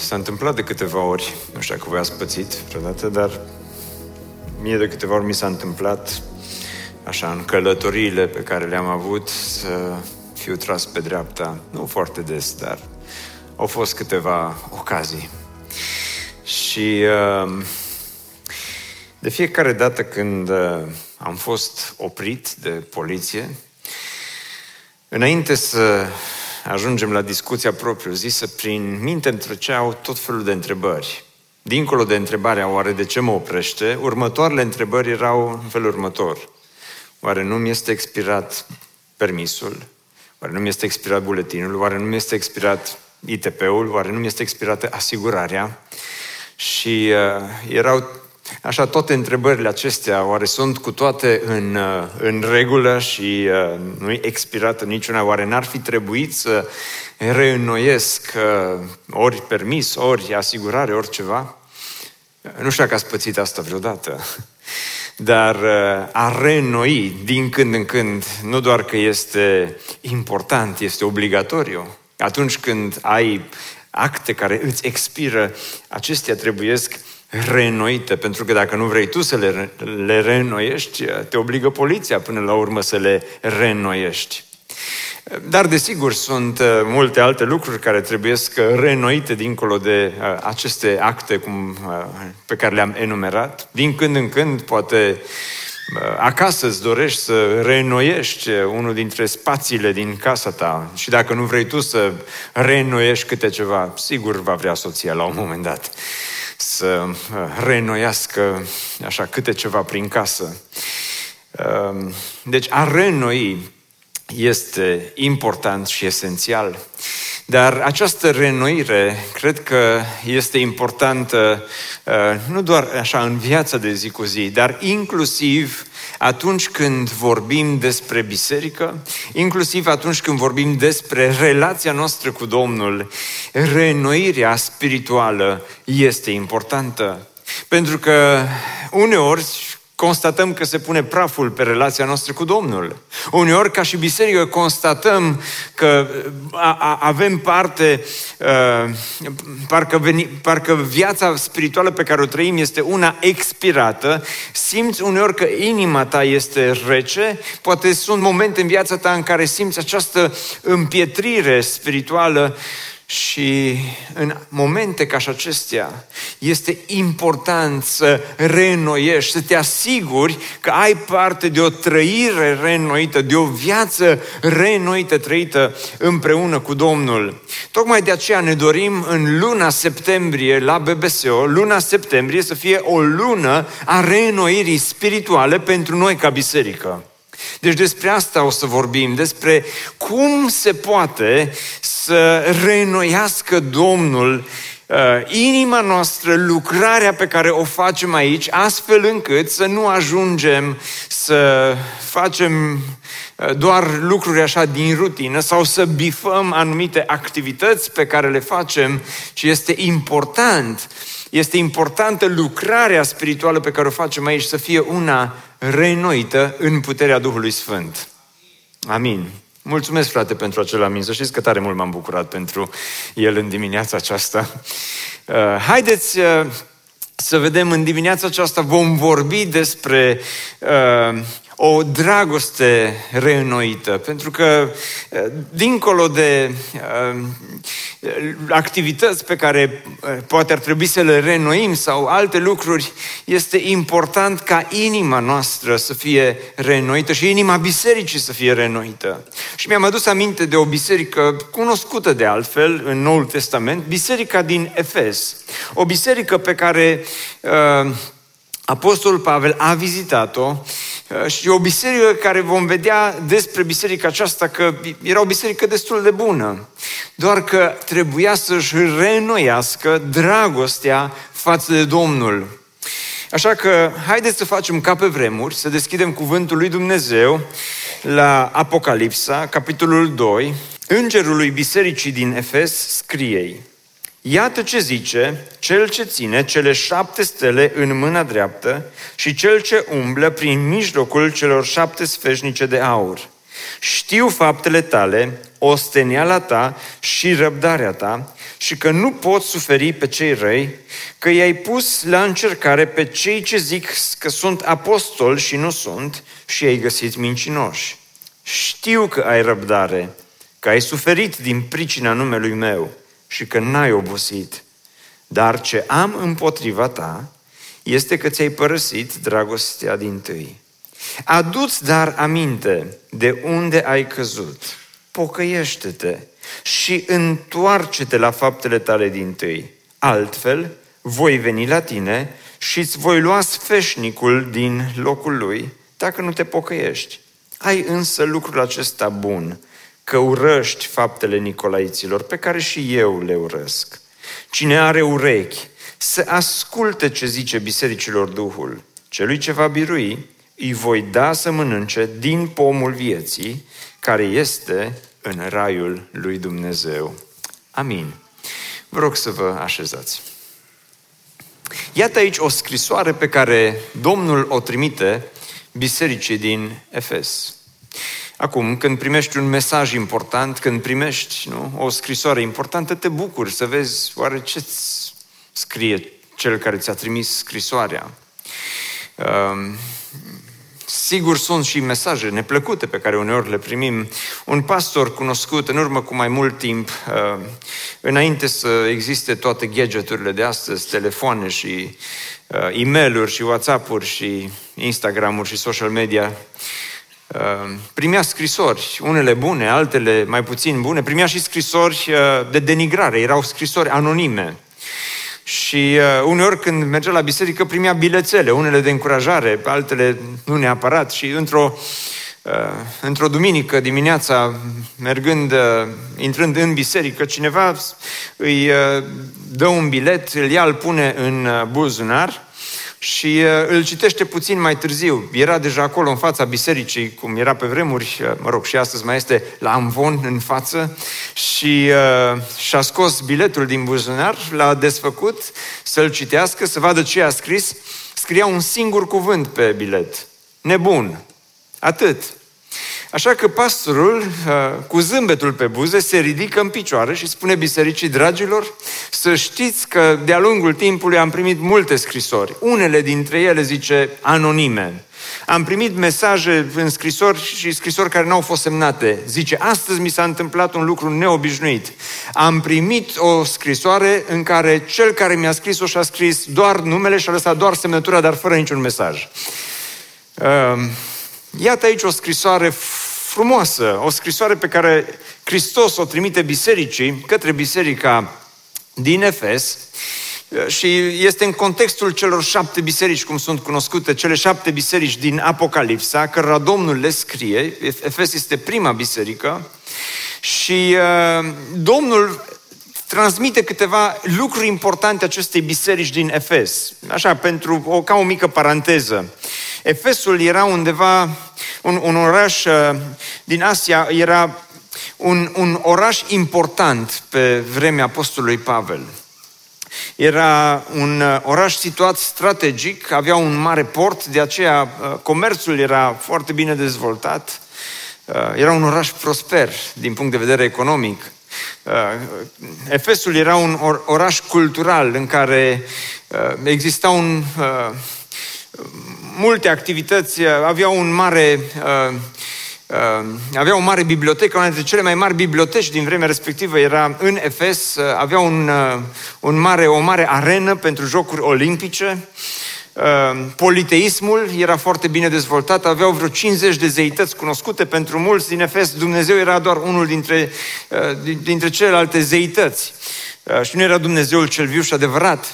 S-a întâmplat de câteva ori, nu știu dacă voi ați pățit vreodată, dar mie de câteva ori mi s-a întâmplat, așa, în călătoriile pe care le-am avut, să fiu tras pe dreapta. Nu foarte des, dar au fost câteva ocazii. Și de fiecare dată când am fost oprit de poliție, înainte să ajungem la discuția propriu-zisă, prin minte îmi treceau tot felul de întrebări. Dincolo de întrebarea, oare de ce mă oprește, următoarele întrebări erau în felul următor. Oare nu mi este expirat permisul? Oare nu mi este expirat buletinul? Oare nu mi este expirat ITP-ul? Oare nu mi este expirată asigurarea? Și erau așa toate întrebările acestea, oare sunt cu toate în regulă și nu-i expirată niciuna? Oare n-ar fi trebuit să reînnoiesc ori permis, ori asigurare, ori ceva? Nu știu dacă ați pățit asta vreodată, dar a reînnoi din când în când nu doar că este important, este obligatoriu. Atunci când ai acte care îți expiră, acestea trebuiesc reînnoite, pentru că dacă nu vrei tu să le reînnoiești, te obligă poliția până la urmă să le reînnoiești. Dar desigur sunt multe alte lucruri care trebuiesc reînnoite dincolo de aceste acte pe care le-am enumerat. Din când în când, poate acasă îți dorești să reînnoiești unul dintre spațiile din casa ta și dacă nu vrei tu să reînnoiești câte ceva, sigur va vrea soția la un moment dat să reînnoiască așa câte ceva prin casă. Deci a reînnoi este important și esențial, dar această reînnoire cred că este importantă nu doar așa în viața de zi cu zi, dar inclusiv atunci când vorbim despre biserică, inclusiv atunci când vorbim despre relația noastră cu Domnul. Reînnoirea spirituală este importantă, pentru că uneori constatăm că se pune praful pe relația noastră cu Domnul. Uneori, ca și biserică, constatăm că avem parte, parcă viața spirituală pe care o trăim este una expirată, simți uneori că inima ta este rece, poate sunt momente în viața ta în care simți această împietrire spirituală și în momente ca și acestea este important să reînnoiești, să te asiguri că ai parte de o trăire reînnoită, de o viață reînnoită, trăită împreună cu Domnul. Tocmai de aceea ne dorim în luna septembrie la BBSO, luna septembrie să fie o lună a reînnoirii spirituale pentru noi ca biserică. Deci despre asta o să vorbim, despre cum se poate să reînnoiască Domnul inima noastră, lucrarea pe care o facem aici, astfel încât să nu ajungem să facem doar lucruri așa din rutină sau să bifăm anumite activități pe care le facem, ci este importantă lucrarea spirituală pe care o facem aici să fie una reînnoită în puterea Duhului Sfânt. Amin. Mulțumesc, frate, pentru acel amin. Să știți că tare mult m-am bucurat pentru el în dimineața aceasta. Haideți să vedem, în dimineața aceasta vom vorbi despre o dragoste reînnoită, pentru că dincolo de activități pe care poate ar trebui să le reînnoim sau alte lucruri, este important ca inima noastră să fie reînnoită și inima bisericii să fie reînnoită. Și mi-am adus aminte de o biserică cunoscută de altfel în Noul Testament, biserica din Efes, o biserică pe care Apostolul Pavel a vizitat-o și o biserică care vom vedea despre biserica aceasta că era o biserică destul de bună. doar că trebuia să-și reînnoiască dragostea față de Domnul. Așa că haideți să facem ca pe vremuri, să deschidem cuvântul lui Dumnezeu la Apocalipsa, capitolul 2. Îngerului bisericii din Efes scrie: iată ce zice cel ce ține cele 7 stele în mâna dreaptă și cel ce umblă prin mijlocul celor 7 sfeșnice de aur. Știu faptele tale, osteneala ta și răbdarea ta, și că nu poți suferi pe cei răi, că i-ai pus la încercare pe cei ce zic că sunt apostoli și nu sunt, și i-ai găsit mincinoși. Știu că ai răbdare, că ai suferit din pricina numelui meu și că n-ai obosit. Dar ce am împotriva ta este că ți-ai părăsit dragostea dintâi. Adu-ți dar aminte de unde ai căzut, pocăiește-te și întoarce-te la faptele tale dintâi. Altfel, voi veni la tine și îți voi lua sfeșnicul din locul lui, dacă nu te pocăiești. Ai însă lucrul acesta bun, că urăști faptele nicolaiților, pe care și eu le urăsc. Cine are urechi, să asculte ce zice bisericilor Duhul. Celui ce va birui, îi voi da să mănânce din pomul vieții, care este în raiul lui Dumnezeu. Amin. Vă rog să vă așezați. Iată aici o scrisoare pe care Domnul o trimite bisericii din Efes. Acum, când primești un mesaj important, când primești o scrisoare importantă, te bucuri să vezi oare ce-ți scrie cel care ți-a trimis scrisoarea. Sigur, sunt și mesaje neplăcute pe care uneori le primim. Un pastor cunoscut în urmă cu mai mult timp, înainte să existe toate gadgeturile de astăzi, telefoane și e-mail-uri și WhatsApp-uri și Instagram-uri și social media, primea scrisori, unele bune, altele mai puțin bune, primea și scrisori de denigrare, erau scrisori anonime. Și uneori când mergea la biserică primea bilețele, unele de încurajare, altele nu neapărat. Și într-o duminică dimineața, intrând în biserică, cineva îi dă un bilet, îl ia, îl pune în buzunar și îl citește puțin mai târziu. Era deja acolo în fața bisericii, cum era pe vremuri, și astăzi mai este la amvon în față, și și-a scos biletul din buzunar, l-a desfăcut să-l citească, să vadă ce a scris. Scria un singur cuvânt pe bilet: nebun. Atât. Așa că pastorul, cu zâmbetul pe buze, se ridică în picioare și spune bisericii: dragilor, să știți că de-a lungul timpului am primit multe scrisori. Unele dintre ele, zice, anonime. Am primit mesaje în scrisori și scrisori care n-au fost semnate. Zice, astăzi mi s-a întâmplat un lucru neobișnuit. Am primit o scrisoare în care cel care mi-a scris-o și-a scris doar numele și-a lăsat doar semnătura, dar fără niciun mesaj. Iată aici o scrisoare frumoasă, o scrisoare pe care Hristos o trimite bisericii, către biserica din Efes, și este în contextul celor 7 biserici, cum sunt cunoscute, cele 7 biserici din Apocalipsa, cărora Domnul le scrie. Efes este prima biserică și Domnul transmite câteva lucruri importante acestei biserici din Efes. Așa, ca o mică paranteză. Efesul era undeva, un oraș din Asia, era un oraș important pe vremea apostolului Pavel. Era un oraș situat strategic, avea un mare port, de aceea comerțul era foarte bine dezvoltat. Era un oraș prosper din punct de vedere economic. Efesul era un oraș cultural în care existau multe activități, avea o mare bibliotecă, una dintre cele mai mari biblioteci din vremea respectivă era în Efes, avea o mare arenă pentru jocuri olimpice. Politeismul era foarte bine dezvoltat, aveau vreo 50 de zeități cunoscute. Pentru mulți din Efes, Dumnezeu era doar unul dintre celelalte zeități și nu era Dumnezeul cel viu și adevărat.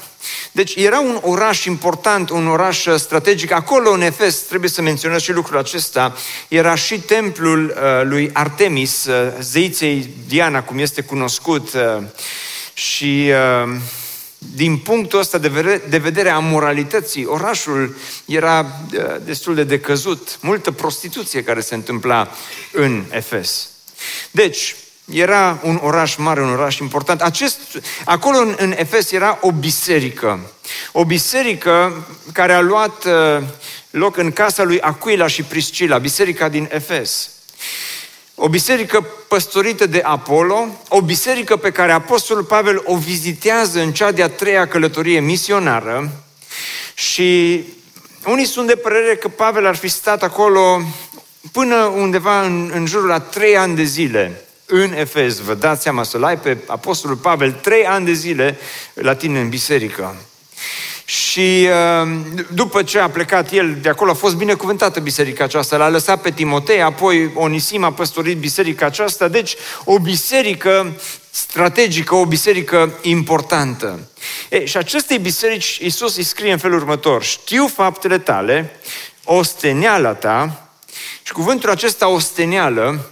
Deci era un oraș important, un oraș strategic. Acolo, în Efes, trebuie să menționez și lucrul acesta, era și templul lui Artemis, zeiței Diana, cum este cunoscut. Și din punctul ăsta de vedere a moralității, orașul era destul de decăzut. Multă prostituție care se întâmpla în Efes. Deci, era un oraș mare, un oraș important. Acolo în Efes era o biserică. O biserică care a luat loc în casa lui Aquila și Priscila, biserica din Efes. O biserică păstorită de Apollo, o biserică pe care Apostolul Pavel o vizitează în cea de-a treia călătorie misionară. Și unii sunt de părere că Pavel ar fi stat acolo până undeva în jurul a 3 ani de zile. În Efes, vă dați seama, să-l ai pe Apostolul Pavel 3 ani de zile la tine în biserică. Și după ce a plecat el de acolo, a fost binecuvântată biserica aceasta, l-a lăsat pe Timotei, apoi Onisim a păstorit biserica aceasta, deci o biserică strategică, o biserică importantă. Și acestei biserici Iisus îi scrie în felul următor: știu faptele tale, osteneala ta, și cuvântul acesta, osteneală,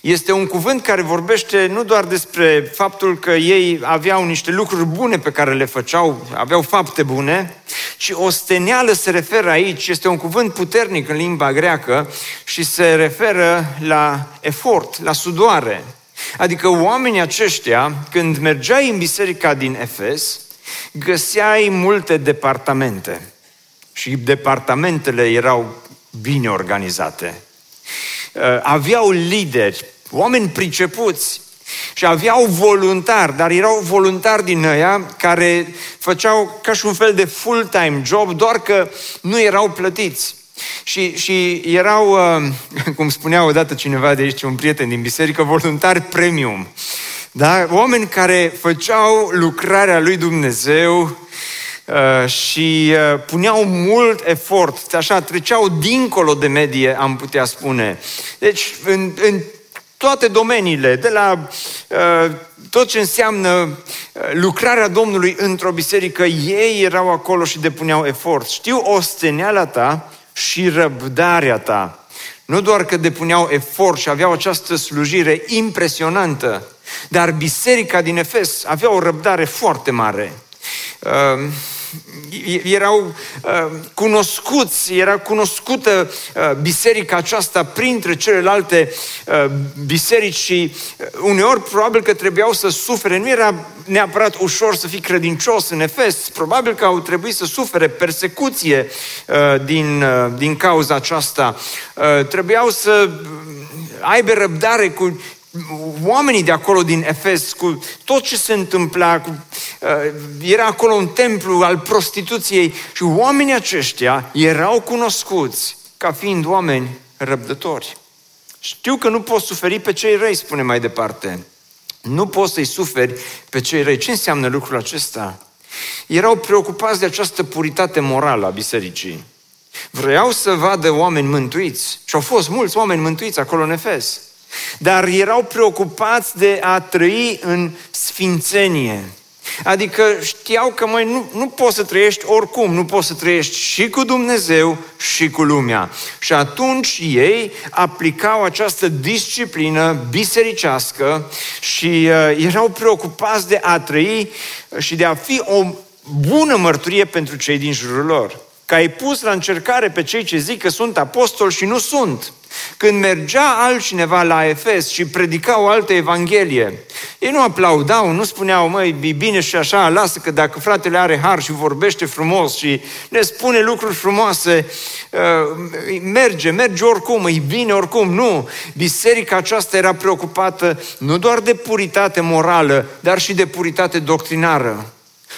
este un cuvânt care vorbește nu doar despre faptul că ei aveau niște lucruri bune pe care le făceau, aveau fapte bune, ci osteneală se referă aici, este un cuvânt puternic în limba greacă și se referă la efort, la sudoare. Adică oamenii aceștia, când mergeai în biserica din Efes, găseai multe departamente. Și departamentele erau bine organizate. Aveau lideri, oameni pricepuți și aveau voluntari, dar erau voluntari din aia care făceau ca și un fel de full-time job, doar că nu erau plătiți. Și erau, cum spunea odată cineva de aici, un prieten din biserică, voluntari premium. Da? Oameni care făceau lucrarea lui Dumnezeu și puneau mult efort, așa, treceau dincolo de medie, am putea spune. Deci, în toate domeniile, de la tot ce înseamnă lucrarea Domnului într-o biserică, ei erau acolo și depuneau efort. Știu osteneala ta și răbdarea ta. Nu doar că depuneau efort și aveau această slujire impresionantă, dar biserica din Efes avea o răbdare foarte mare. Erau cunoscuți, era cunoscută biserica aceasta printre celelalte biserici și uneori probabil că trebuiau să sufere. Nu era neapărat ușor să fii credincios în Efes, probabil că au trebuit să sufere persecuție din cauza aceasta. Trebuiau să aibă răbdare cu oamenii de acolo din Efes, cu tot ce se întâmpla, era acolo un templu al prostituției și oamenii aceștia erau cunoscuți ca fiind oameni răbdători. Știu că nu poți suferi pe cei răi, spune mai departe. Nu poți să-i suferi pe cei răi. Ce înseamnă lucrul acesta? Erau preocupați de această puritate morală a bisericii. Vreau să vadă oameni mântuiți și au fost mulți oameni mântuiți acolo în Efes. Dar erau preocupați de a trăi în sfințenie. Adică știau că nu poți să trăiești oricum, nu poți să trăiești și cu Dumnezeu și cu lumea. Și atunci ei aplicau această disciplină bisericească și erau preocupați de a trăi și de a fi o bună mărturie pentru cei din jurul lor. Că ai pus la încercare pe cei ce zic că sunt apostoli și nu sunt. Când mergea altcineva la Efes și predica o altă evanghelie, ei nu aplaudau, nu spuneau, măi, e bine și așa, lasă că dacă fratele are har și vorbește frumos și ne spune lucruri frumoase, merge oricum, e bine oricum. Nu, biserica aceasta era preocupată nu doar de puritate morală, dar și de puritate doctrinară.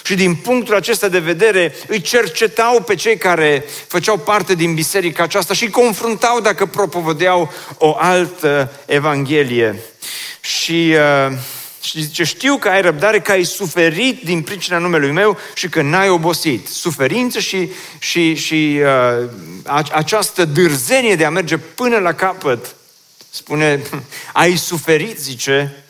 Și din punctul acesta de vedere îi cercetau pe cei care făceau parte din biserica aceasta și îi confruntau dacă propovădeau o altă evanghelie. Și zice, știu că ai răbdare, că ai suferit din pricina numelui meu și că n-ai obosit. Suferință și această dârzenie de a merge până la capăt. Spune, ai suferit, zice,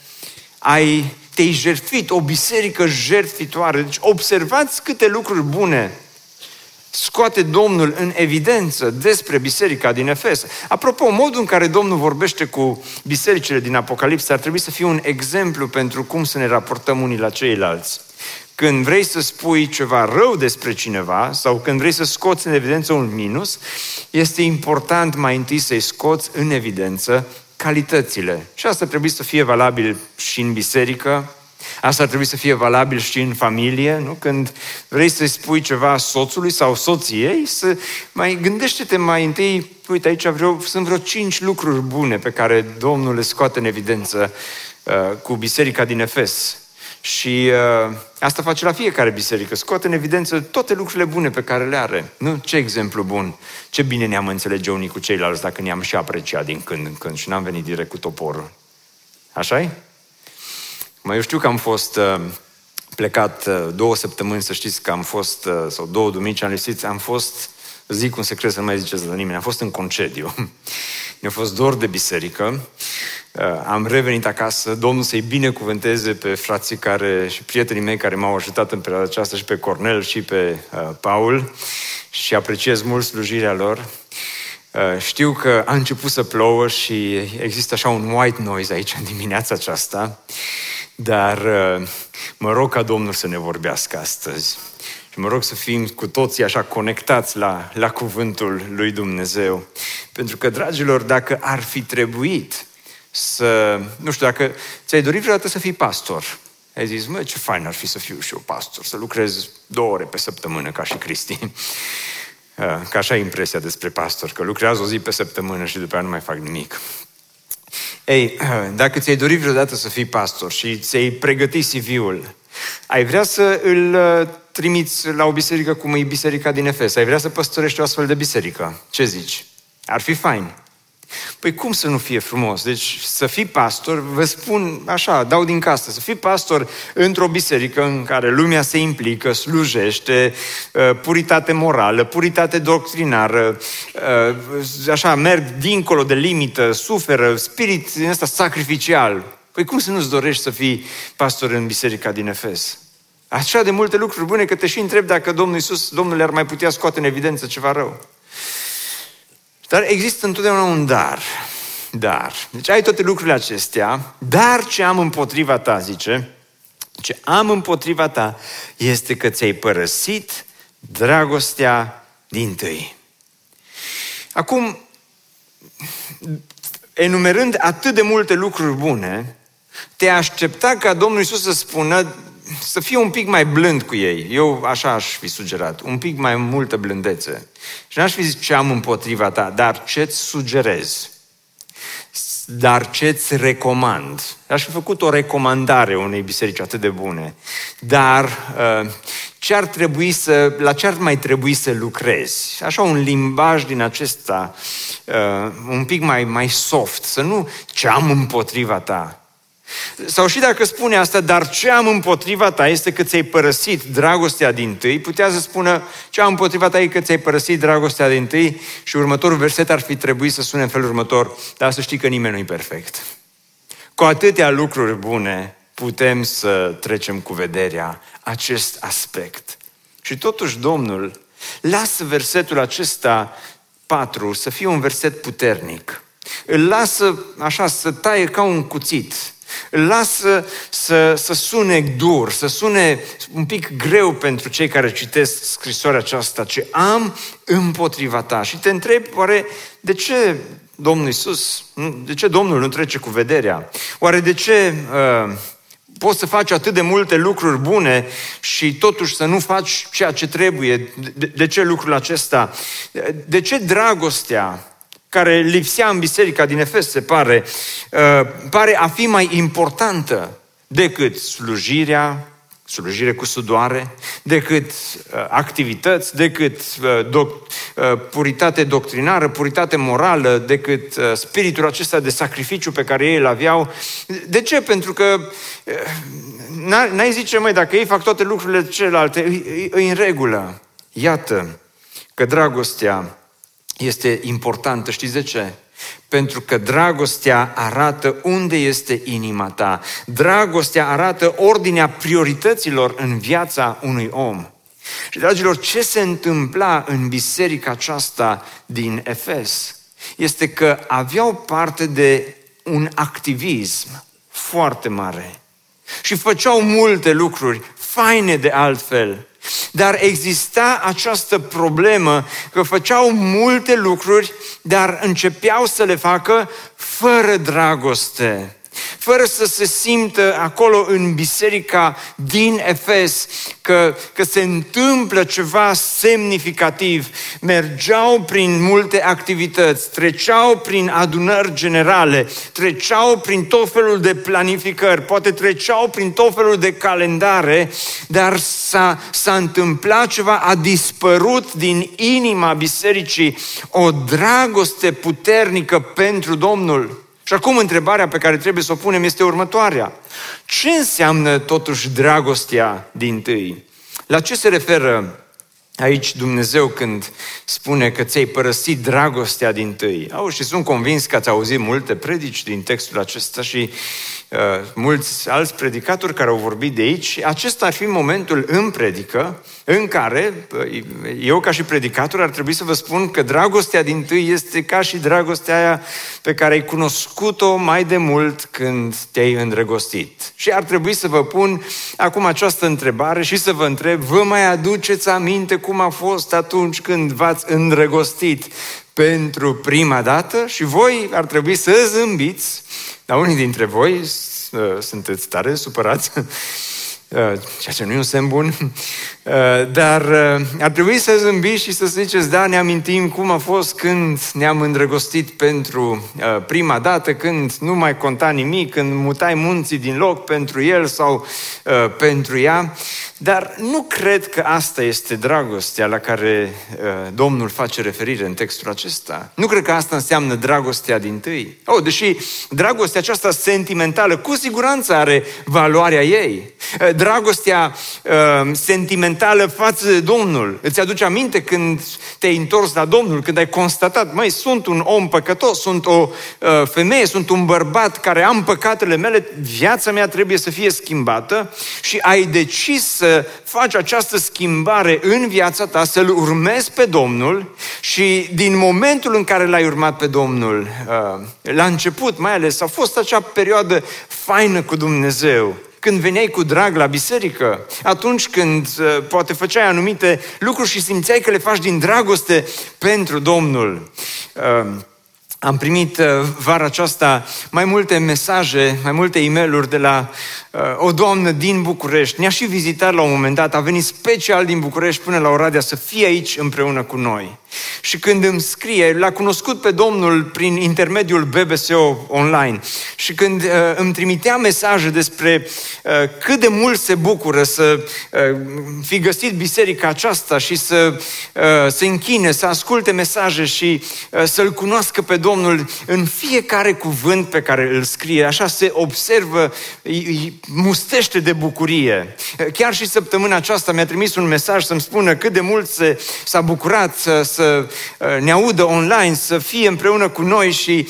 ai te-ai jertfit, o biserică jertfitoare. Deci observați câte lucruri bune scoate Domnul în evidență despre biserica din Efes. Apropo, modul în care Domnul vorbește cu bisericile din Apocalipsa ar trebui să fie un exemplu pentru cum să ne raportăm unii la ceilalți. Când vrei să spui ceva rău despre cineva sau când vrei să scoți în evidență un minus, este important mai întâi să-i scoți în evidență calitățile. Și asta trebuie să fie valabil și în biserică, asta ar trebui să fie valabil și în familie, nu? Când vrei să-i spui ceva soțului sau soției, să mai gândește-te mai întâi, uite, aici sunt vreo 5 lucruri bune pe care Domnul le scoate în evidență cu biserica din Efes. Și asta face la fiecare biserică, scoate în evidență toate lucrurile bune pe care le are. Nu? Ce exemplu bun, ce bine ne-am înțelege unii cu ceilalți dacă ne-am și apreciat din când în când și n-am venit direct cu toporul. Așa-i? Eu știu că am fost plecat 2 săptămâni, să știți că am fost, sau 2 duminici am lipsit, am fost, zic un secret să nu mai ziceți la nimeni, am fost în concediu. Mi-a fost dor de biserică, am revenit acasă, Domnul să-i binecuvânteze pe frații care, și prietenii mei care m-au ajutat în perioada aceasta și pe Cornel și pe Paul și apreciez mult slujirea lor. Știu că a început să plouă și există așa un white noise aici în dimineața aceasta, dar mă rog ca Domnul să ne vorbească astăzi. Și mă rog să fim cu toții așa conectați la cuvântul lui Dumnezeu. Pentru că, dragilor, dacă ar fi trebuit să... Nu știu, dacă ți-ai dorit vreodată să fii pastor, ai zis, mă, ce fain ar fi să fiu și eu pastor, să lucrez 2 ore pe săptămână, ca și Cristi. Că așa e impresia despre pastor, că lucrează o zi pe săptămână și după aia nu mai fac nimic. Ei, dacă ți-ai dorit vreodată să fii pastor și ți-ai pregătit CV-ul, ai vrea să îl trimiți la o biserică cum e biserica din Efes? Ai vrea să păstorești o astfel de biserică? Ce zici? Ar fi fain. Păi cum să nu fie frumos? Deci să fii pastor, vă spun așa, dau din casă, să fii pastor într-o biserică în care lumea se implică, slujește, puritate morală, puritate doctrinară, așa, merg dincolo de limită, suferă, spirit din ăsta sacrificial. Păi cum să nu-ți dorești să fii pastor în biserica din Efes? Așa de multe lucruri bune că te și întreb dacă Domnul Iisus, Domnule, ar mai putea scoate în evidență ceva rău. Dar există întotdeauna un dar. Dar. Deci ai toate lucrurile acestea, dar ce am împotriva ta, zice, ce am împotriva ta este că ți-ai părăsit dragostea dintâi. Acum, enumerând atât de multe lucruri bune, te aștepta ca Domnul Iisus să spună să fie un pic mai blând cu ei. Eu așa aș fi sugerat, un pic mai multă blândețe. Și n-aș fi zis ce am împotriva ta, dar ce-ți sugerez? Dar ce-ți recomand? Aș fi făcut o recomandare unei biserici atât de bune. Dar la ce ar mai trebui să lucrezi? Așa un limbaj din acesta, un pic mai soft, să nu ce am împotriva ta. Sau și dacă spune asta, dar ce am împotriva ta este că ți-ai părăsit dragostea dintâi, putea să spună ce am împotriva ta e că ți-ai părăsit dragostea dintâi și următorul verset ar fi trebuit să sune în felul următor, dar să știi că nimeni nu e perfect. Cu atâtea lucruri bune putem să trecem cu vederea acest aspect. Și totuși Domnul lasă versetul acesta 4 să fie un verset puternic. Îl lasă așa să taie ca un cuțit. Îl lasă să sune dur, să sune un pic greu pentru cei care citesc scrisoarea aceasta, ce am împotriva ta. Și te întrebi, oare de ce Domnul Iisus, de ce Domnul nu trece cu vederea? Oare de ce poți să faci atât de multe lucruri bune și totuși să nu faci ceea ce trebuie? De ce lucrul acesta? De ce dragostea care lipsea în biserica din Efes, se pare, pare a fi mai importantă decât slujire cu sudoare, decât activități, decât puritate doctrinară, puritate morală, decât spiritul acesta de sacrificiu pe care ei îl aveau. De ce? Pentru că n-ai zice, măi, dacă ei fac toate lucrurile celelalte, îi în regulă. Iată că dragostea este importantă. Știți de ce? Pentru că dragostea arată unde este inima ta. Dragostea arată ordinea priorităților în viața unui om. Și, dragilor, ce se întâmpla în biserica aceasta din Efes este că aveau parte de un activism foarte mare. Și făceau multe lucruri faine de altfel. Dar exista această problemă că făceau multe lucruri, dar începeau să le facă fără dragoste, fără să se simtă acolo în biserica din Efes că se întâmplă ceva semnificativ. Mergeau prin multe activități, treceau prin adunări generale, treceau prin tot felul de planificări, poate treceau prin tot felul de calendare, dar s-a întâmplat ceva, a dispărut din inima bisericii o dragoste puternică pentru Domnul. Și acum întrebarea pe care trebuie să o punem este următoarea. Ce înseamnă totuși dragostea dintâi? La ce se referă aici Dumnezeu când spune că ți-ai părăsit dragostea dintâi? Și sunt convins că ați auzit multe predici din textul acesta și mulți alți predicatori care au vorbit de aici. Acesta ar fi momentul în predică în care eu ca și predicator ar trebui să vă spun că dragostea dintâi este ca și dragostea aia pe care ai cunoscut-o mai de mult când te-ai îndrăgostit. Și ar trebui să vă pun acum această întrebare și să vă întreb: vă mai aduceți aminte cum a fost atunci când v-ați îndrăgostit pentru prima dată? Și voi ar trebui să zâmbiți, dar unii dintre voi sunteți tare supărați, ceea ce nu e un semn bun, dar ar trebui să zâmbiți și să ziceți: da, ne amintim cum a fost când ne-am îndrăgostit pentru prima dată, când nu mai conta nimic, când mutai munții din loc pentru el sau pentru ea. Dar nu cred că asta este dragostea la care Domnul face referire în textul acesta. Nu cred că asta înseamnă dragostea dintâi. Deși dragostea aceasta sentimentală cu siguranță are valoarea ei. Dragostea sentimentală față de Domnul. Îți aduce aminte când te-ai întors la Domnul, când ai constatat: măi, sunt un om păcătos, sunt o femeie, sunt un bărbat care am păcatele mele, viața mea trebuie să fie schimbată, și ai decis să faci această schimbare în viața ta, să-L urmezi pe Domnul. Și din momentul în care L-ai urmat pe Domnul, la început mai ales, a fost acea perioadă faină cu Dumnezeu, când veneai cu drag la biserică, atunci când poate făceai anumite lucruri și simțeai că le faci din dragoste pentru Domnul. Am primit vara aceasta mai multe mesaje, mai multe e-mail-uri de la o doamnă din București. Ne-a și vizitat la un moment dat, a venit special din București până la Oradea să fie aici împreună cu noi. Și când îmi scrie, l-a cunoscut pe Domnul prin intermediul BBSO online, și când îmi trimitea mesaje despre cât de mult se bucură să fi găsit biserica aceasta și să se închine, să asculte mesaje și să-L cunoască pe Domnul, în fiecare cuvânt pe care îl scrie, așa se observă, îi mustește de bucurie. Chiar și săptămâna aceasta mi-a trimis un mesaj să-mi spună cât de mult s-a bucurat să ne audă online, să fie împreună cu noi, și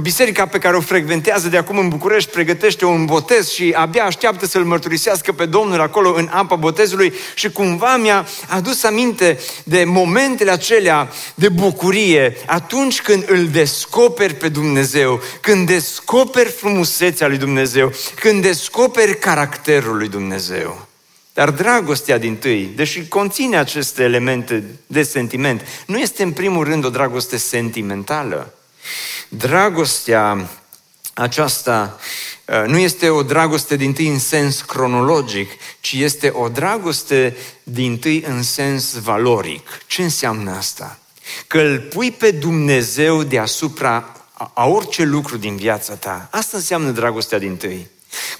biserica pe care o frecventează de acum în București pregătește un botez și abia așteaptă să-L mărturisească pe Domnul acolo în apa botezului. Și cumva mi-a adus aminte de momentele acelea de bucurie atunci când Îl descoperi pe Dumnezeu, când descoperi frumusețea lui Dumnezeu, când descoperi caracterul lui Dumnezeu. Dar dragostea dintâi, deși conține aceste elemente de sentiment, nu este în primul rând o dragoste sentimentală. Dragostea aceasta nu este o dragoste dintâi în sens cronologic, ci este o dragoste dintâi în sens valoric. Ce înseamnă asta? Că Îl pui pe Dumnezeu deasupra a orice lucru din viața ta. Asta înseamnă dragostea dintâi.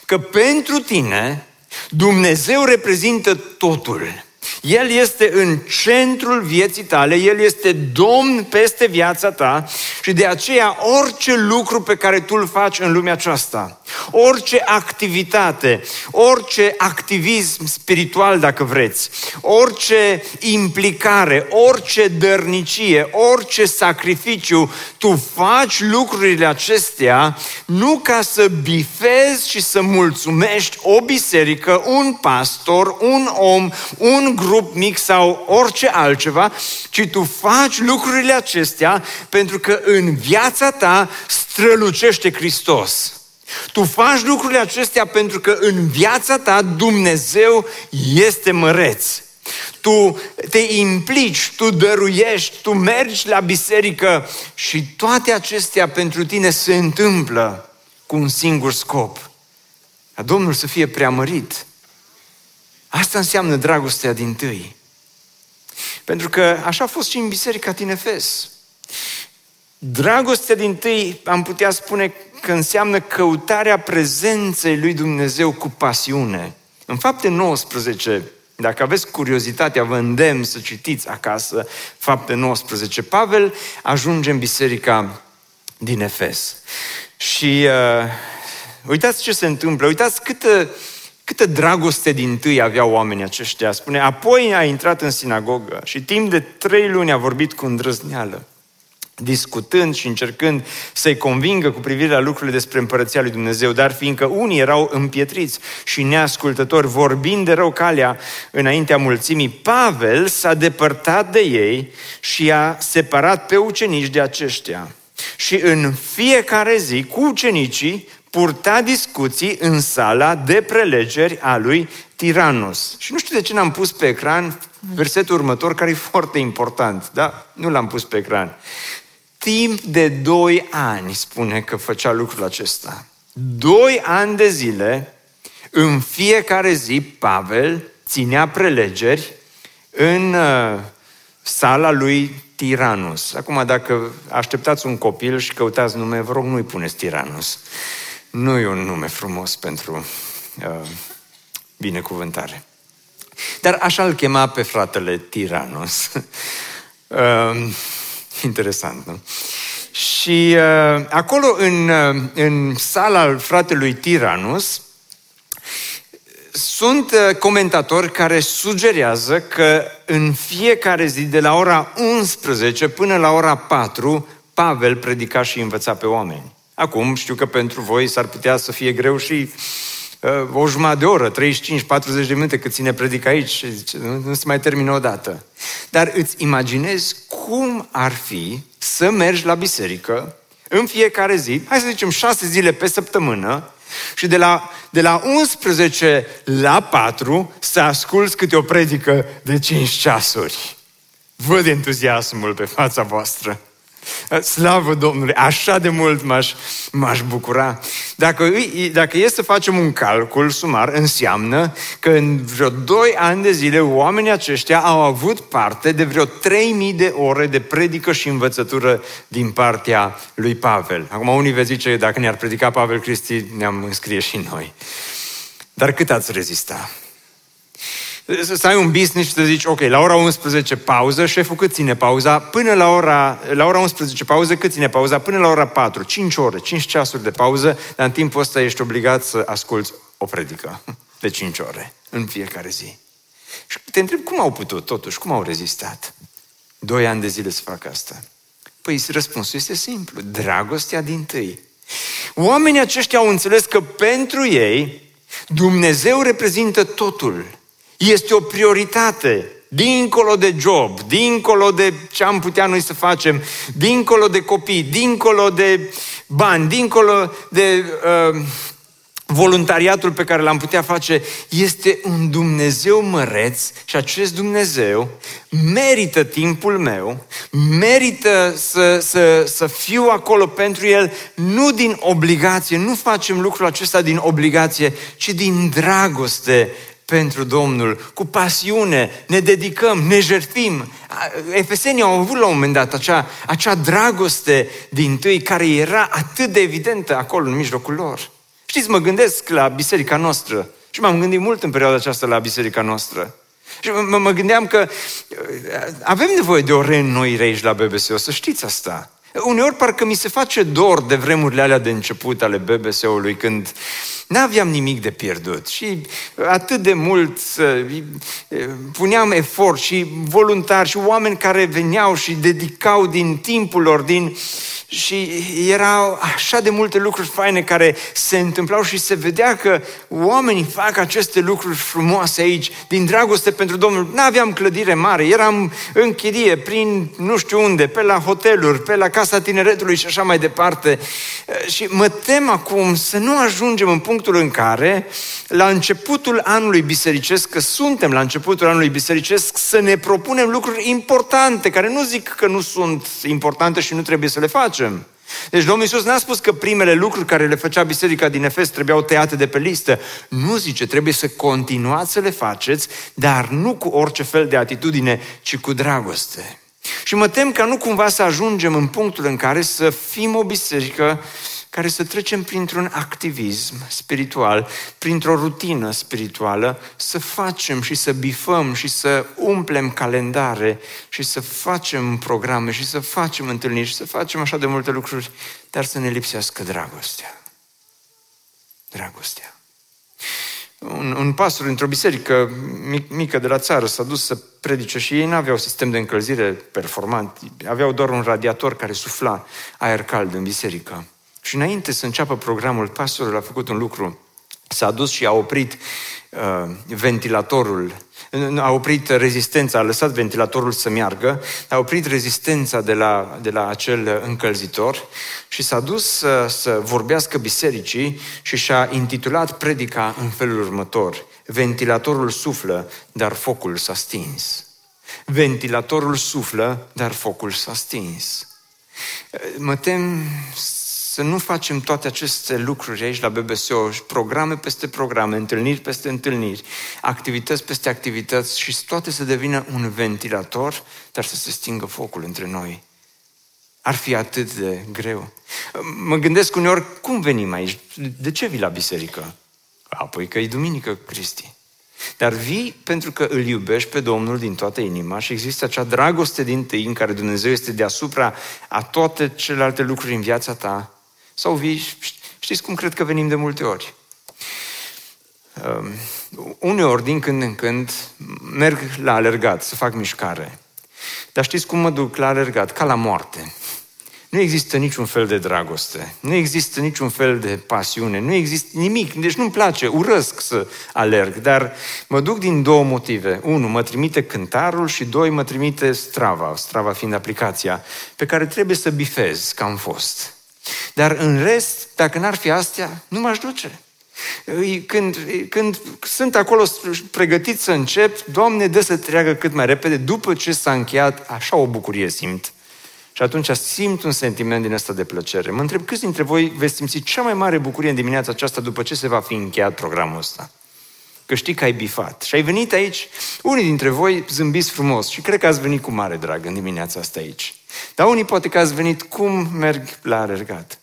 Că pentru tine Dumnezeu reprezintă totul. El este în centrul vieții tale, El este Domn peste viața ta, și de aceea orice lucru pe care tu îl faci în lumea aceasta, Orice activitate, orice activism spiritual, dacă vreți, orice implicare, orice dărnicie, orice sacrificiu, tu faci lucrurile acestea nu ca să bifezi și să mulțumești o biserică, un pastor, un om, un grup mic sau orice altceva, ci tu faci lucrurile acestea pentru că în viața ta strălucește Hristos. Tu faci lucrurile acestea pentru că în viața ta Dumnezeu este măreț. Tu te implici, tu dăruiești, tu mergi la biserică și toate acestea pentru tine se întâmplă cu un singur scop. Ca Domnul să fie preamărit. Asta înseamnă dragostea dintâi. Pentru că așa a fost și în biserica din Efes. Dragostea dintâi, am putea spune că înseamnă căutarea prezenței lui Dumnezeu cu pasiune. În Fapte 19, dacă aveți curiozitatea, vă îndemn să citiți acasă Fapte 19. Pavel ajunge în biserica din Efes. Și uitați ce se întâmplă, uitați câtă dragoste dintâi aveau oamenii aceștia. Spune, apoi a intrat în sinagogă și timp de 3 luni a vorbit cu îndrăzneală, discutând și încercând să-i convingă cu privire la lucrurile despre împărăția lui Dumnezeu, dar fiindcă unii erau împietriți și neascultători, vorbind de rău calea înaintea mulțimii, Pavel s-a depărtat de ei și i-a separat pe ucenici de aceștia. Și în fiecare zi, cu ucenicii, purta discuții în sala de prelegeri a lui Tyrannus. Și nu știu de ce n-am pus pe ecran versetul următor, care e foarte important, da? Nu l-am pus pe ecran. Timp de 2 ani, spune că făcea lucrul acesta. 2 ani de zile, în fiecare zi, Pavel ținea prelegeri în sala lui Tyrannus. Acum, dacă așteptați un copil și căutați nume, vă rog, nu-i puneți Tyrannus. Nu e un nume frumos pentru binecuvântare. Dar așa îl chema pe fratele Tyrannus. Interesant, nu? Și acolo, în sala fratelui Tyrannus, sunt comentatori care sugerează că în fiecare zi, de la ora 11 până la ora 4, Pavel predica și învăța pe oameni. Acum, știu că pentru voi s-ar putea să fie greu și o jumătate de oră, 35-40 de minute cât ține predica aici, nu se mai termină odată. Dar îți imaginezi cum ar fi să mergi la biserică în fiecare zi, hai să zicem 6 zile pe săptămână, și de la 11 la 4 să asculți câte o predică de 5 ceasuri. Văd entuziasmul pe fața voastră. Slavă Domnului! Așa de mult m-aș bucura. Dacă e să facem un calcul sumar, înseamnă că în vreo 2 ani de zile oamenii aceștia au avut parte de vreo 3000 de ore de predică și învățătură din partea lui Pavel. Acum unii vă zice, dacă ne-ar predica Pavel Cristi, ne-am înscrie și noi. Dar cât ați rezista? Să ai un business și să zici, ok, la ora 11 pauză, șeful cât ține pauza? Până la ora 11 pauză, cât ține pauza? Până la ora 4, 5 ore, 5 ceasuri de pauză, dar în timpul ăsta ești obligat să asculți o predică de 5 ore în fiecare zi. Și te întreb, cum au putut totuși, cum au rezistat? 2 ani de zile să facă asta. Păi răspunsul este simplu, dragostea dintâi. Oamenii aceștia au înțeles că pentru ei Dumnezeu reprezintă totul. Este o prioritate, dincolo de job, dincolo de ce am putea noi să facem, dincolo de copii, dincolo de bani, dincolo de voluntariatul pe care l-am putea face. Este un Dumnezeu măreț și acest Dumnezeu merită timpul meu, merită să fiu acolo pentru El, nu din obligație, nu facem lucrul acesta din obligație, ci din dragoste pentru Domnul, cu pasiune, ne dedicăm, ne jertfim. Efesenii au avut la un moment dat acea dragoste dintâi care era atât de evidentă acolo în mijlocul lor. Știți, mă gândesc la biserica noastră și m-am gândit mult în perioada aceasta la biserica noastră. Și mă gândeam că avem nevoie de o reînnoire aici la BBSO, să știți asta. Uneori parcă mi se face dor de vremurile alea de început ale BBSO-ului, când n-aveam nimic de pierdut și atât de mult puneam efort și voluntari și oameni care veneau și dedicau din timpul lor, și erau așa de multe lucruri faine care se întâmplau și se vedea că oamenii fac aceste lucruri frumoase aici, din dragoste pentru Domnul. N-aveam clădire mare, eram în chirie, prin nu știu unde, pe la hoteluri, pe la Casa Tineretului și așa mai departe. Și mă tem acum să nu ajungem în punctul în care, la începutul anului bisericesc, că suntem la începutul anului bisericesc, să ne propunem lucruri importante, care nu zic că nu sunt importante și nu trebuie să le facem. Deci Domnul Iisus n-a spus că primele lucruri care le făcea biserica din Efes trebuiau tăiate de pe listă. Nu, zice, trebuie să continuați să le faceți, dar nu cu orice fel de atitudine, ci cu dragoste. Și mă tem ca nu cumva să ajungem în punctul în care să fim o biserică care să trecem printr-un activism spiritual, printr-o rutină spirituală, să facem și să bifăm și să umplem calendare și să facem programe și să facem întâlniri și să facem așa de multe lucruri, dar să ne lipsească dragostea. Dragostea. Un pastor într-o biserică mică de la țară s-a dus să predice și ei n-aveau sistem de încălzire performant, aveau doar un radiator care sufla aer cald în biserică. Și înainte să înceapă programul, pastorul a făcut un lucru. S-a dus și a oprit ventilatorul, a oprit rezistența, a lăsat ventilatorul să meargă, a oprit rezistența de la acel încălzitor și s-a dus să vorbească bisericii și și-a intitulat predica în felul următor: ventilatorul suflă, dar focul s-a stins. Ventilatorul suflă, dar focul s-a stins. Mă tem să nu facem toate aceste lucruri aici la BBSO, programe peste programe, întâlniri peste întâlniri, activități peste activități și toate să devină un ventilator, dar să se stingă focul între noi. Ar fi atât de greu. Mă gândesc uneori, cum venim aici? De ce vii la biserică? Apoi că e duminică, Cristi. Dar vii pentru că îl iubești pe Domnul din toată inima și există acea dragoste dintâi în care Dumnezeu este deasupra a toate celelalte lucruri în viața ta. Sau vii, știți cum cred că venim de multe ori. Uneori, din când în când, merg la alergat, să fac mișcare. Dar știți cum mă duc la alergat? Ca la moarte. Nu există niciun fel de dragoste, nu există niciun fel de pasiune, nu există nimic, deci nu-mi place, urăsc să alerg, dar mă duc din două motive. 1, mă trimite cântarul și 2, mă trimite Strava fiind aplicația, pe care trebuie să bifez că am fost. Dar în rest, dacă n-ar fi astea, nu m-aș duce. Când sunt acolo pregătit să încep, Doamne, dă să treacă cât mai repede, după ce s-a încheiat, așa o bucurie simt. Și atunci simt un sentiment din ăsta de plăcere. Mă întreb, câți dintre voi veți simți cea mai mare bucurie în dimineața aceasta după ce se va fi încheiat programul ăsta? Că știi că ai bifat. Și ai venit aici, unii dintre voi zâmbiți frumos și cred că ați venit cu mare drag în dimineața asta aici. Dar unii poate că ați venit cum merg la alergat.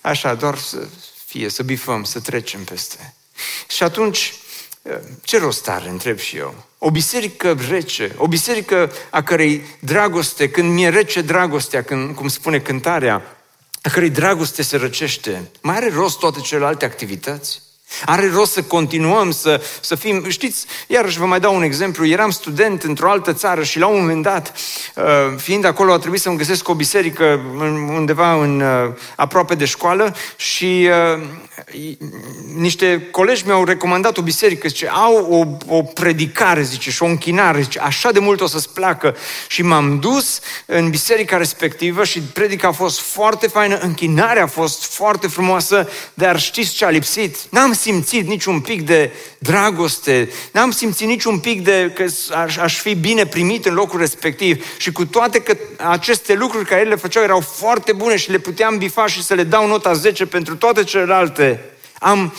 Așa, doar să fie, să bifăm, să trecem peste. Și atunci, ce rost are, întreb și eu. O biserică rece, o biserică a cărei dragoste, când mi-e rece dragostea, cum spune cântarea, a cărei dragoste se răcește, mai are rost toate celelalte activități? Are rost să continuăm, să fim... Știți, iarăși vă mai dau un exemplu. Eram student într-o altă țară și la un moment dat, fiind acolo, a trebuit să-mi găsesc o biserică undeva aproape de școală și niște colegi mi-au recomandat o biserică. Zice, au o predicare, zice, și o închinare, zice, așa de mult o să-ți placă. Și m-am dus în biserica respectivă și predica a fost foarte faină, închinarea a fost foarte frumoasă, dar știți ce a lipsit? N-am simțit niciun pic de dragoste, n-am simțit niciun pic de că aș fi bine primit în locul respectiv și cu toate că aceste lucruri care ele le făceau erau foarte bune și le puteam bifa și să le dau nota 10 pentru toate celelalte, am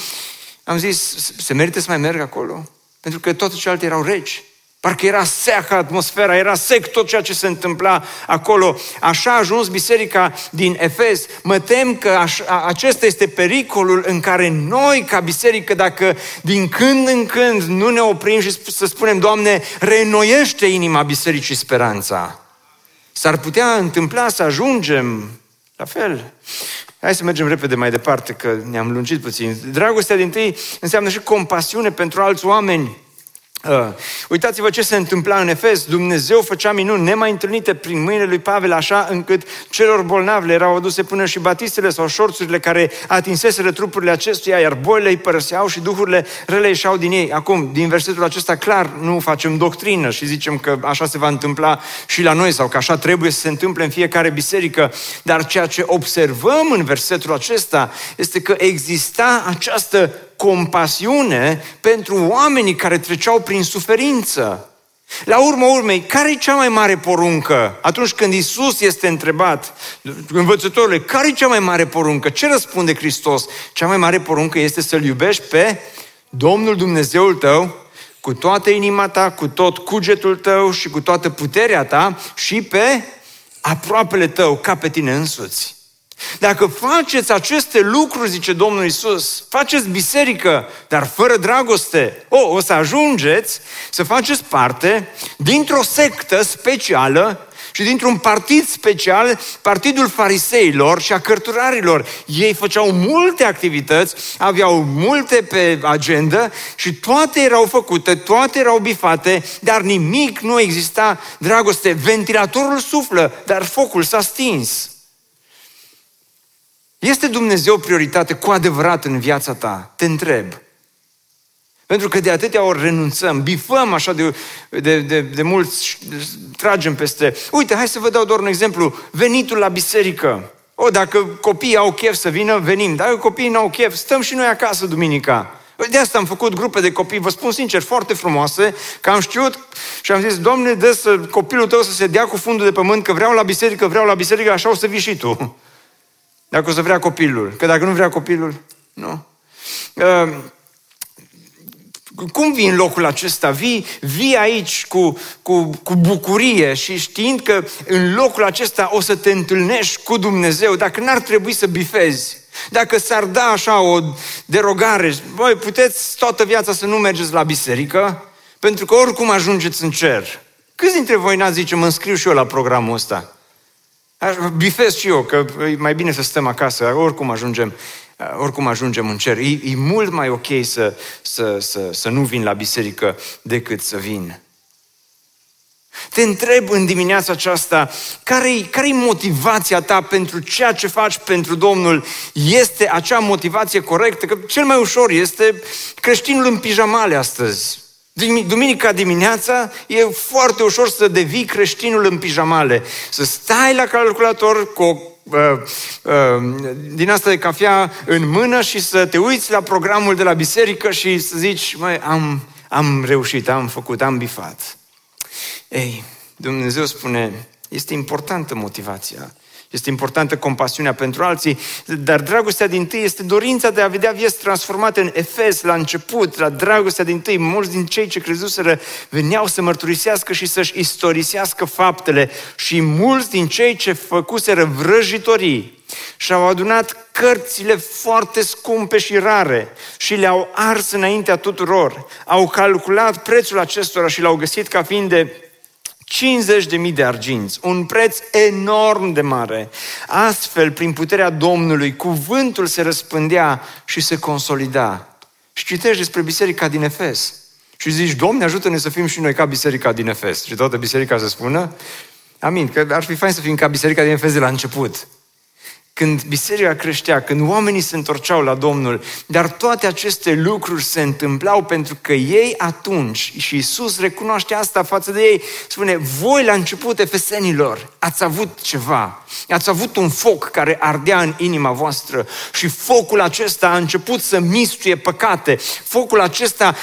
zis, se merită să mai merg acolo? Pentru că toate celelalte erau reci. Parcă era seacă atmosfera, era sec tot ceea ce se întâmpla acolo. Așa a ajuns biserica din Efes. Mă tem că acesta este pericolul în care noi, ca biserică, dacă din când în când nu ne oprim și să spunem, Doamne, reînnoiește inima bisericii Speranța. S-ar putea întâmpla să ajungem la fel. Hai să mergem repede mai departe, că ne-am lungit puțin. Dragostea dintâi înseamnă și compasiune pentru alți oameni. Uitați-vă ce se întâmpla în Efes. Dumnezeu făcea minuni nemai întâlnite prin mâinile lui Pavel, așa încât celor bolnavi le erau aduse până și batistele sau șorțurile care atinseseră trupurile acestuia, iar bolile îi părăseau și duhurile rele ieșeau din ei. Acum, din versetul acesta clar nu facem doctrină și zicem că așa se va întâmpla și la noi sau că așa trebuie să se întâmple în fiecare biserică, dar ceea ce observăm în versetul acesta este că exista această compasiune pentru oamenii care treceau prin suferință. La urma urmei, care e cea mai mare poruncă? Atunci când Iisus este întrebat, învățătorule, care e cea mai mare poruncă? Ce răspunde Hristos? Cea mai mare poruncă este să-L iubești pe Domnul Dumnezeul tău cu toată inima ta, cu tot cugetul tău și cu toată puterea ta și pe aproapele tău, ca pe tine însuți. Dacă faceți aceste lucruri, zice Domnul Iisus, faceți biserică, dar fără dragoste, o să ajungeți să faceți parte dintr-o sectă specială și dintr-un partid special, partidul fariseilor și a cărturarilor. Ei făceau multe activități, aveau multe pe agenda și toate erau făcute, toate erau bifate, dar nimic nu exista dragoste. Ventilatorul suflă, dar focul s-a stins. Este Dumnezeu prioritate cu adevărat în viața ta? Te întreb. Pentru că de atâtea ori renunțăm, bifăm așa de mulți, tragem peste. Uite, hai să vă dau doar un exemplu. Venitul la biserică. Dacă copiii au chef să vină, venim. Dacă copiii n-au chef, stăm și noi acasă duminica. De asta am făcut grupe de copii, vă spun sincer, foarte frumoase, că am știut și am zis, Doamne, dă să copilul tău să se dea cu fundul de pământ, că vreau la biserică, așa o să vii și tu. Dacă o să vrea copilul. Că dacă nu vrea copilul, nu. Cum vii în locul acesta? Vii aici cu bucurie și știind că în locul acesta o să te întâlnești cu Dumnezeu, dacă n-ar trebui să bifezi, dacă s-ar da așa o derogare, voi puteți toată viața să nu mergeți la biserică, pentru că oricum ajungeți în cer. Câți dintre voi n-ați zice, mă înscriu și eu la programul ăsta? Bifez și eu, că e mai bine să stăm acasă, oricum ajungem în cer. E mult mai ok să nu vin la biserică decât să vin. Te întreb în dimineața aceasta, care-i motivația ta pentru ceea ce faci pentru Domnul? Este acea motivație corectă? Că cel mai ușor este creștinul în pijamale astăzi. Duminica dimineața e foarte ușor să devii creștinul în pijamale. Să stai la calculator cu din asta de cafea în mână și să te uiți la programul de la biserică și să zici, măi, am reușit, am făcut, am bifat. Ei, Dumnezeu spune, este importantă motivația. Este importantă compasiunea pentru alții, dar dragostea dintâi este dorința de a vedea vieți transformate. În Efes, la început, la dragostea dintâi, mulți din cei ce crezuseră veneau să mărturisească și să-și istorisească faptele și mulți din cei ce făcuseră vrăjitorii și-au adunat cărțile foarte scumpe și rare și le-au ars înaintea tuturor. Au calculat prețul acestora și l-au găsit ca fiind de 50.000 de arginți, un preț enorm de mare. Astfel, prin puterea Domnului, cuvântul se răspândea și se consolida. Și citești despre biserica din Efes și zici, Doamne, ajută-ne să fim și noi ca biserica din Efes. Și toată biserica se spună, amin, că ar fi fain să fim ca biserica din Efes de la început. Când biserica creștea, când oamenii se întorceau la Domnul, dar toate aceste lucruri se întâmplau pentru că ei atunci, și Iisus recunoaște asta față de ei, spune, voi la început, efesenilor, ați avut ceva, ați avut un foc care ardea în inima voastră și focul acesta a început să mistuie păcate, focul acesta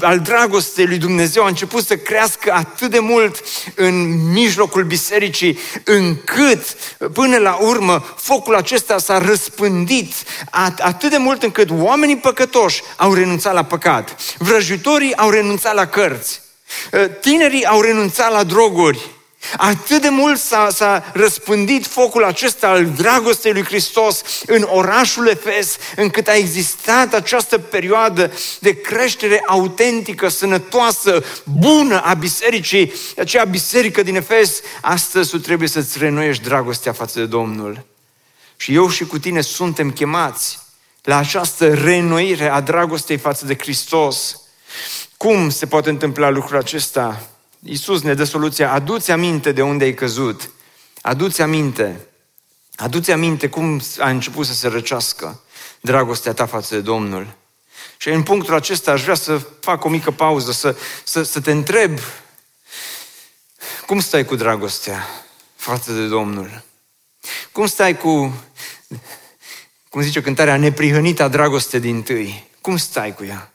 al dragostei lui Dumnezeu a început să crească atât de mult în mijlocul bisericii, încât, până la urmă, focul acesta s-a răspândit atât de mult încât oamenii păcătoși au renunțat la păcat, vrăjitorii au renunțat la cărți, tinerii au renunțat la droguri, Atât de mult s-a răspândit focul acesta al dragostei lui Hristos în orașul Efes, încât a existat această perioadă de creștere autentică, sănătoasă, bună a bisericii. Aceea biserică din Efes, astăzi tu trebuie să-ți renoiești dragostea față de Domnul. Și eu și cu tine suntem chemați la această reînnoire a dragostei față de Hristos. Cum se poate întâmpla lucrul acesta? Iisus ne dă soluția. Adu-ți aminte de unde ai căzut. Adu-ți aminte. Adu-ți aminte cum a început să se răcească dragostea ta față de Domnul. Și în punctul acesta aș vrea să fac o mică pauză, să te întreb cum stai cu dragostea față de Domnul? Cum stai cu, cum zice cântarea, neprihănita dragoste dintâi? Cum stai cu ea?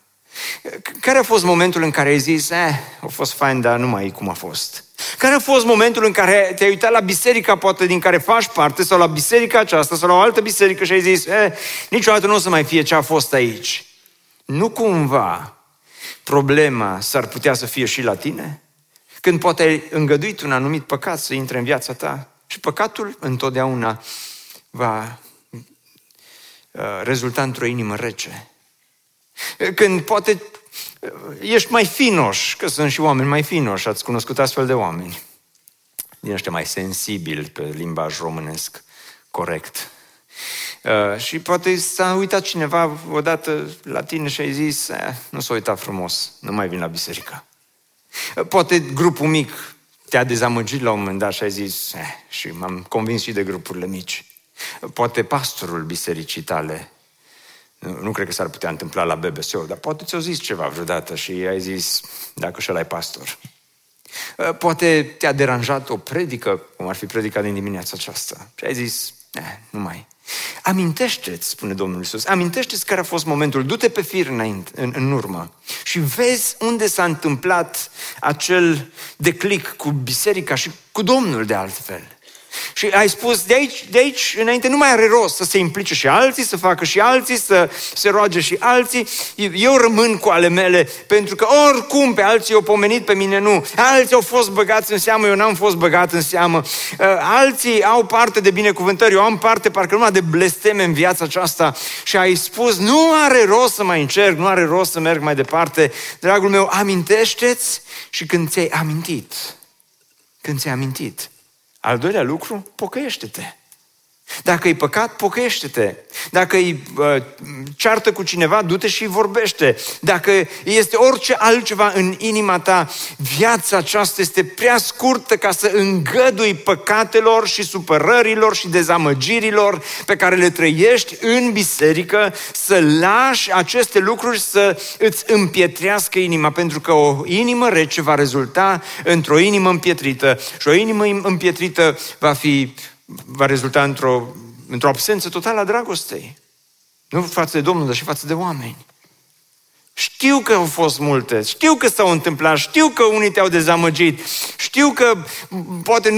Care a fost momentul în care ai zis a fost fain, dar nu mai e cum a fost? Care a fost momentul în care te-ai uitat la biserica poate din care faci parte sau la biserica aceasta sau la o altă biserică și ai zis niciodată nu o să mai fie ce a fost aici? Nu cumva problema s-ar putea să fie și la tine? Când poate ai îngăduit un anumit păcat să intre în viața ta și păcatul întotdeauna va rezulta într-o inimă rece. Când poate ești mai finoș, că sunt și oameni mai finoși, ați cunoscut astfel de oameni, din ăștia mai sensibili pe limbaj românesc corect. Și poate s-a uitat cineva odată la tine și ai zis, nu s-a uitat frumos, nu mai vin la biserică. Poate grupul mic te-a dezamăgit la un moment dat și ai zis, și m-am convins și de grupurile mici. Poate pastorul bisericii tale, nu cred că s-ar putea întâmpla la BBSO, dar poate ți-o zis ceva vreodată și ai zis, dacă și ăla e pastor. Poate te-a deranjat o predică, cum ar fi predica din dimineața aceasta, și ai zis, nu mai. Amintește-ți, spune Domnul Iisus, amintește-ți care a fost momentul, du-te pe fir în urmă și vezi unde s-a întâmplat acel declic cu biserica și cu Domnul de altfel. Și ai spus, de aici înainte nu mai are rost să se implice și alții, să facă și alții, să se roage și alții. Eu rămân cu ale mele, pentru că oricum pe alții au pomenit, pe mine nu. Alții au fost băgați în seamă, eu n-am fost băgat în seamă. Alții au parte de binecuvântări, eu am parte parcă numai de blesteme în viața aceasta. Și ai spus, nu are rost să mai încerc, nu are rost să merg mai departe. Dragul meu, amintește-ți. Și când ți-ai amintit, al doilea lucru, pocăiește-te. Dacă e păcat, pocăiește-te. Dacă e ceartă cu cineva, du-te și vorbește. Dacă este orice altceva în inima ta, viața aceasta este prea scurtă ca să îngădui păcatelor și supărărilor și dezamăgirilor pe care le trăiești în biserică să lași aceste lucruri să îți împietrească inima, pentru că o inimă rece va rezulta într-o inimă împietrită și o inimă împietrită va rezulta într-o absență totală a dragostei. Nu față de Domnul, dar și față de oameni. Știu că au fost multe, știu că s-au întâmplat, știu că unii te-au dezamăgit, știu că poate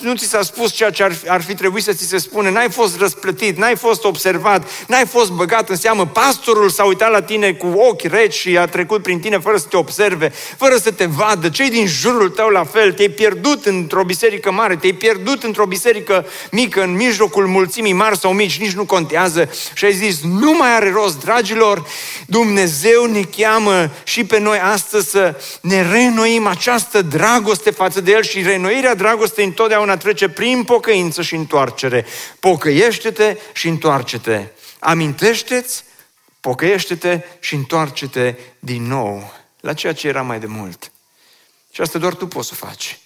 nu ți s-a spus ceea ce ar fi trebuit să ți se spune, n-ai fost răsplătit, n-ai fost observat, n-ai fost băgat în seamă, pastorul s-a uitat la tine cu ochi reci și a trecut prin tine fără să te observe, fără să te vadă, cei din jurul tău la fel, te-ai pierdut într-o biserică mare, te-ai pierdut într-o biserică mică, în mijlocul mulțimii mari sau mici, nici nu contează și ai zis, nu mai are rost, dragilor, Dumnezeu ne cheamă și pe noi astăzi să ne reînnoim această dragoste față de El și reînnoirea dragostei întotdeauna trece prin pocăință și întoarcere. Pocăiește-te și întoarce-te. Amintește-ți, pocăiește-te și întoarce-te din nou la ceea ce era mai de mult. Și asta doar tu poți să faci.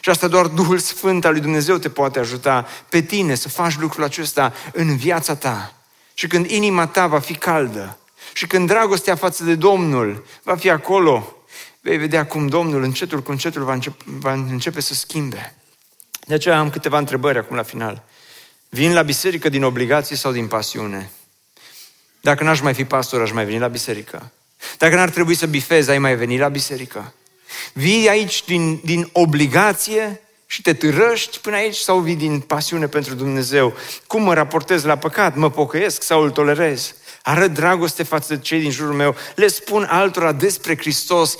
Și asta doar Duhul Sfânt al lui Dumnezeu te poate ajuta pe tine să faci lucrul acesta în viața ta. Și când inima ta va fi caldă, și când dragostea față de Domnul va fi acolo, vei vedea cum Domnul încetul cu încetul va începe să schimbe. De aceea am câteva întrebări acum la final. Vin la biserică din obligație sau din pasiune? Dacă n-aș mai fi pastor, aș mai veni la biserică. Dacă n-ar trebui să bifezi, ai mai veni la biserică. Vii aici din obligație și te târăști până aici sau vii din pasiune pentru Dumnezeu? Cum mă raportez la păcat? Mă pocăiesc sau îl tolerez? Arăt dragoste față de cei din jurul meu, le spun altora despre Hristos,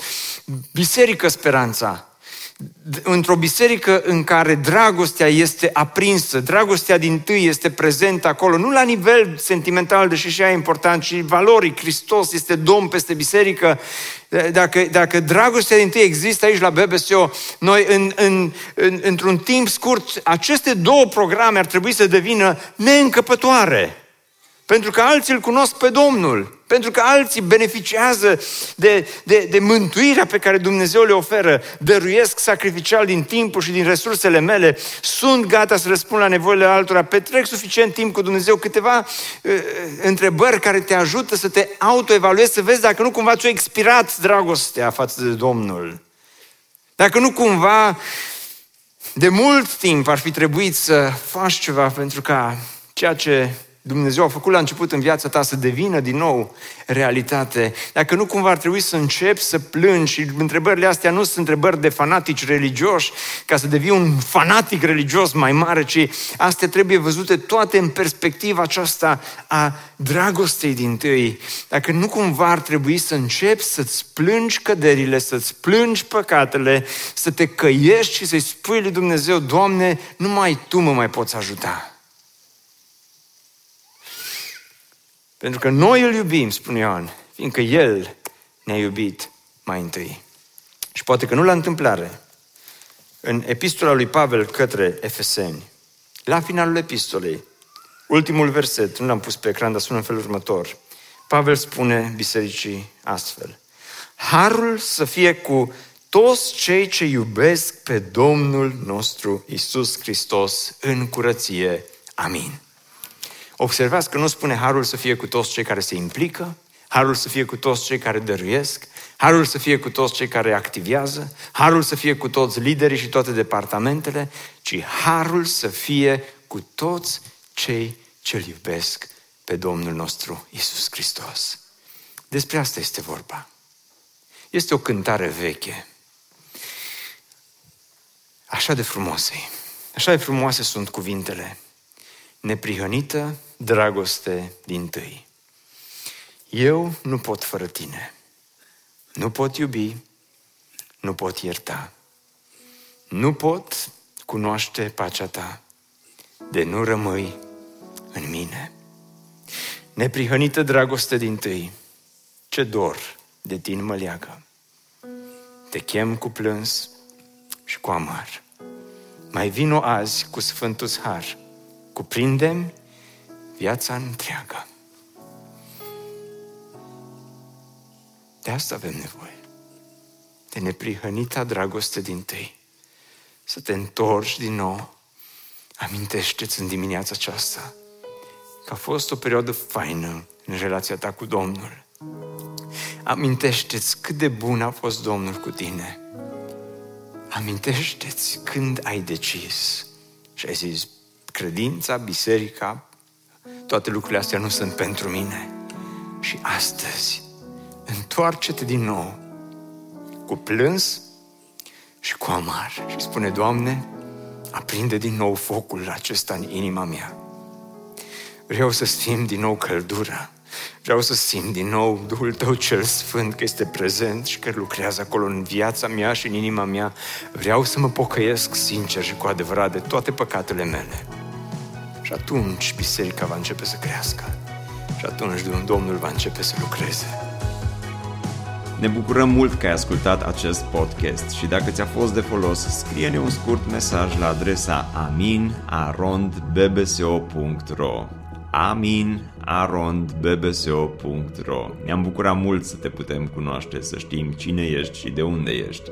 biserică speranța. într-o biserică în care dragostea este aprinsă, dragostea dintâi este prezentă acolo, nu la nivel sentimental, deși și ea e important, ci valoric. Hristos este Domn peste biserică. Dacă dragostea dintâi există aici la BBSO, noi într-un timp scurt, aceste două programe ar trebui să devină neîncăpătoare. Pentru că alții îl cunosc pe Domnul. Pentru că alții beneficiază de mântuirea pe care Dumnezeu le oferă, dăruiesc sacrificial din timpul și din resursele mele, sunt gata să răspund la nevoile altora, petrec suficient timp cu Dumnezeu, câteva întrebări care te ajută să te autoevaluezi, să vezi dacă nu cumva ți-a expirat dragostea față de Domnul. Dacă nu cumva de mult timp ar fi trebuit să faci ceva pentru ca ceea ce Dumnezeu a făcut la început în viața ta să devină din nou realitate. Dacă nu, cumva ar trebui să începi să plângi. Și întrebările astea nu sunt întrebări de fanatici religioși, ca să devii un fanatic religios mai mare, ci astea trebuie văzute toate în perspectiva aceasta a dragostei dintâi. Dacă nu, cumva ar trebui să începi să-ți plângi căderile, să-ți plângi păcatele, să te căiești și să-i spui lui Dumnezeu: Doamne, numai Tu mă mai poți ajuta. Pentru că noi îl iubim, spune Ioan, fiindcă El ne-a iubit mai întâi. Și poate că nu la întâmplare, în epistola lui Pavel către Efeseni, la finalul epistolei, ultimul verset, nu l-am pus pe ecran, dar sună în felul următor. Pavel spune bisericii astfel: Harul să fie cu toți cei ce iubesc pe Domnul nostru Iisus Hristos în curăție. Amin. Observați că nu spune harul să fie cu toți cei care se implică, harul să fie cu toți cei care dăruiesc, harul să fie cu toți cei care activează, harul să fie cu toți liderii și toate departamentele, ci harul să fie cu toți cei ce-L iubesc pe Domnul nostru Iisus Hristos. Despre asta este vorba. Este o cântare veche. Așa de frumoasă. Așa de frumoase sunt cuvintele. Neprihănită dragoste dintâi. Eu nu pot fără Tine. Nu pot iubi, nu pot ierta. Nu pot cunoaște pacea Ta, de nu rămâi în mine. Neprihănită dragoste dintâi, ce dor de Tine mă leagă. Te chem cu plâns și cu amar. Mai vino azi cu Sfântul Har, cuprindem viața întreagă. De asta avem nevoie. De neprihănita dragoste dintâi. Să te întorci din nou. Amintește-ți în dimineața aceasta că a fost o perioadă faină în relația ta cu Domnul. Amintește-ți cât de bun a fost Domnul cu tine. Amintește-ți când ai decis și ai zis: credința, biserica, toate lucrurile astea nu sunt pentru mine. Și astăzi, întoarce-te din nou cu plâns și cu amar. Și spune: Doamne, aprinde din nou focul acesta în inima mea. Vreau să simt din nou căldura. Vreau să simt din nou Duhul Tău cel Sfânt că este prezent și că lucrează acolo în viața mea și în inima mea. Vreau să mă pocăiesc sincer și cu adevărat de toate păcatele mele. Și atunci biserica va începe să crească. Și atunci Domnul va începe să lucreze. Ne bucurăm mult că ai ascultat acest podcast și dacă ți-a fost de folos, scrie-ne un scurt mesaj la adresa amin@bbso.ro. amin@bbso.ro. Ne-am bucurat mult să te putem cunoaște, să știm cine ești și de unde ești.